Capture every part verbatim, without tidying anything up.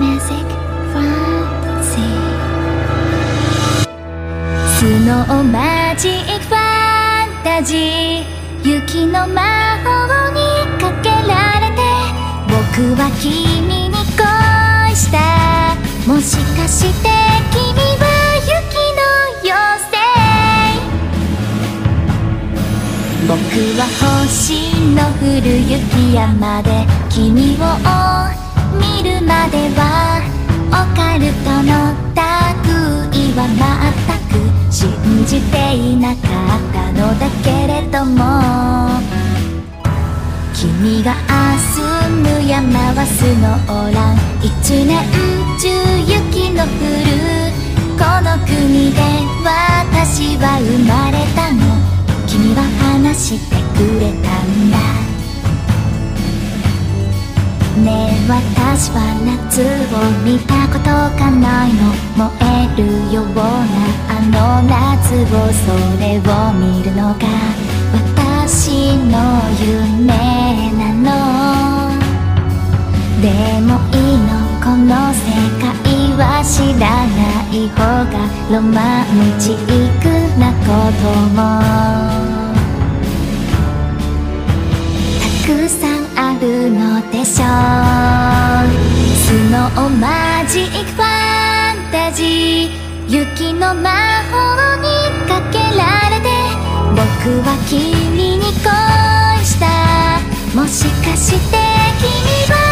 Music Fantasy Snow Magic Fantasy 雪の魔法にかけられて僕は君に恋した。もしかして君は雪の妖精。僕は星の降る雪山で君を見るまではオカルトの類は全く信じていなかったのだけれども、君が明日の山はスノーラン、一年中雪の降るこの国で私は生まれたの。君は話してくれたんだ。ねえ私は夏を見たことがないの。燃えるようなあの夏をそれを見るのが私の夢なの。でもいいのこの世界は知らない方がロマンチックなこともたくさんあるのでしょう。スノーマジックファンタジー雪の魔法にかけられて僕は君に恋した。もしかして君は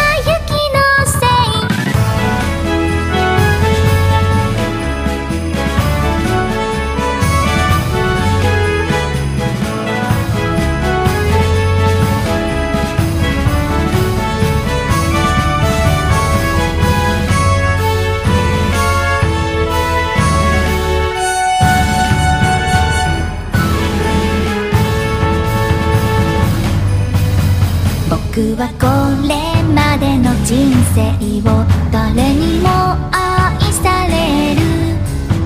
僕はこれまでの人生を誰にも愛される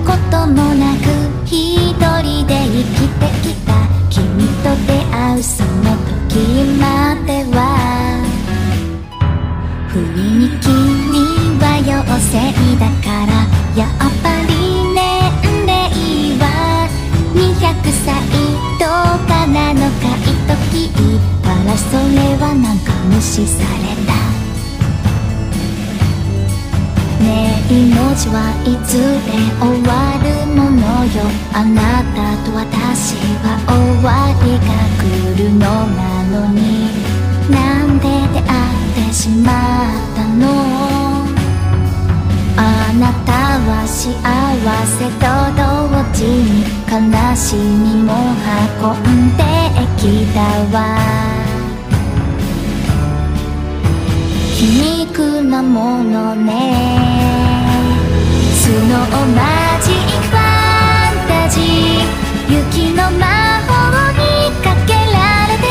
こともなく一人で生きてきた。君と出会うその時までは不意に君は妖精だから、やっぱり年齢はにひゃくさいとかなのかいときたらそれはなんか無視された。ねえ命はいつで終わるものよ。あなたと私は終わりが来るのなのになんで出会ってしまったの。あなたは幸せと同時に悲しみも運んできたわ。皮肉なものね。スノーマジックファンタジー雪の魔法にかけられて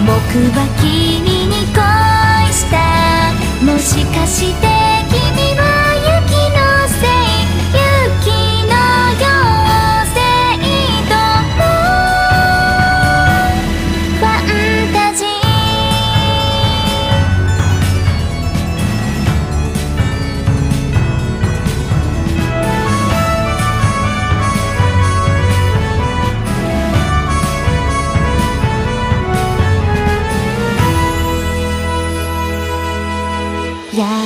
僕は君に恋した。もしかして君は雪のせい雪の妖精とファンタジー。やがて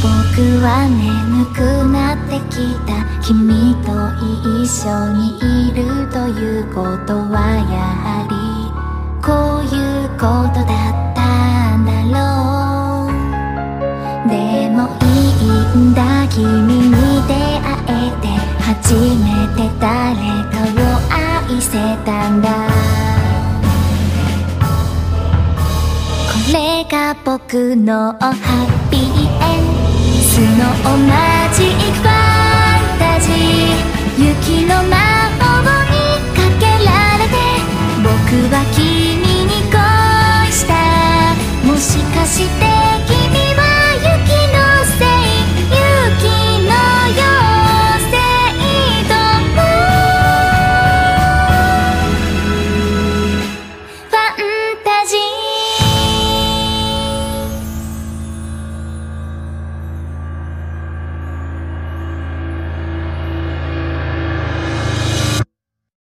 僕は眠くなってきた。君と一緒にいるということはやはりこういうことだったんだろう。でもいいんだ君に出会えて初めて誰かを愛せたんだ。これが僕のハッピーエンド。スノーマジック